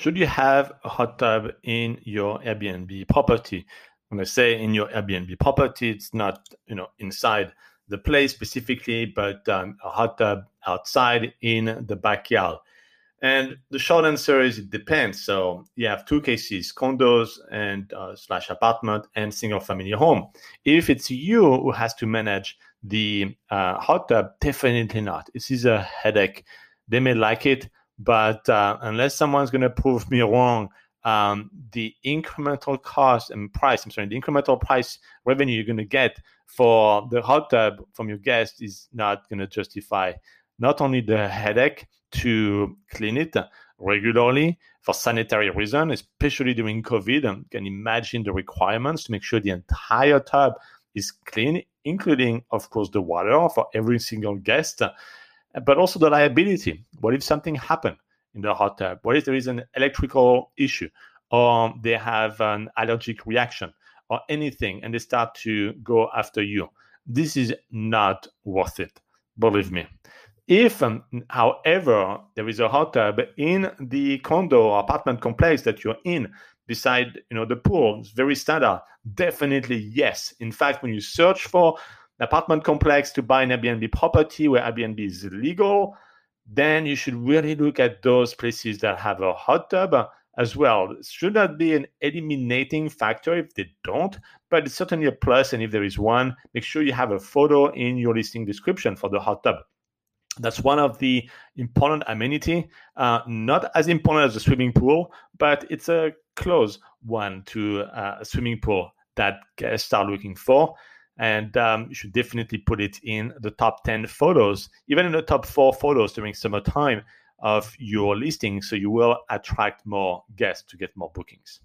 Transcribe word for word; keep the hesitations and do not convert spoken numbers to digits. Should you have a hot tub in your Airbnb property? When I say in your Airbnb property, it's not, you know, inside the place specifically, but um, a hot tub outside in the backyard. And the short answer is it depends. So you have two cases, condos and uh, slash apartment and single family home. If it's you who has to manage the uh, hot tub, definitely not. This is a headache. They may like it, but uh, unless someone's going to prove me wrong, um, the incremental cost and price, I'm sorry, the incremental price revenue you're going to get for the hot tub from your guest is not going to justify not only the headache to clean it regularly for sanitary reasons, especially during COVID. You can imagine the requirements to make sure the entire tub is clean, including, of course, the water for every single guest, but also the liability. What if something happened in the hot tub? What if there is an electrical issue or they have an allergic reaction or anything and they start to go after you? This is not worth it, believe me. If, um, however, there is a hot tub in the condo or apartment complex that you're in, beside, you know, the pool, it's very standard. Definitely yes. In fact, when you search for an apartment complex to buy an Airbnb property where Airbnb is legal, then you should really look at those places that have a hot tub as well. It should not be an eliminating factor if they don't, but it's certainly a plus. And if there is one, make sure you have a photo in your listing description for the hot tub. That's one of the important amenities, uh, not as important as a swimming pool, but it's a close one to uh, a swimming pool that guests are looking for. And um, you should definitely put it in the top ten photos, even in the top four photos during summertime of your listing, so you will attract more guests to get more bookings.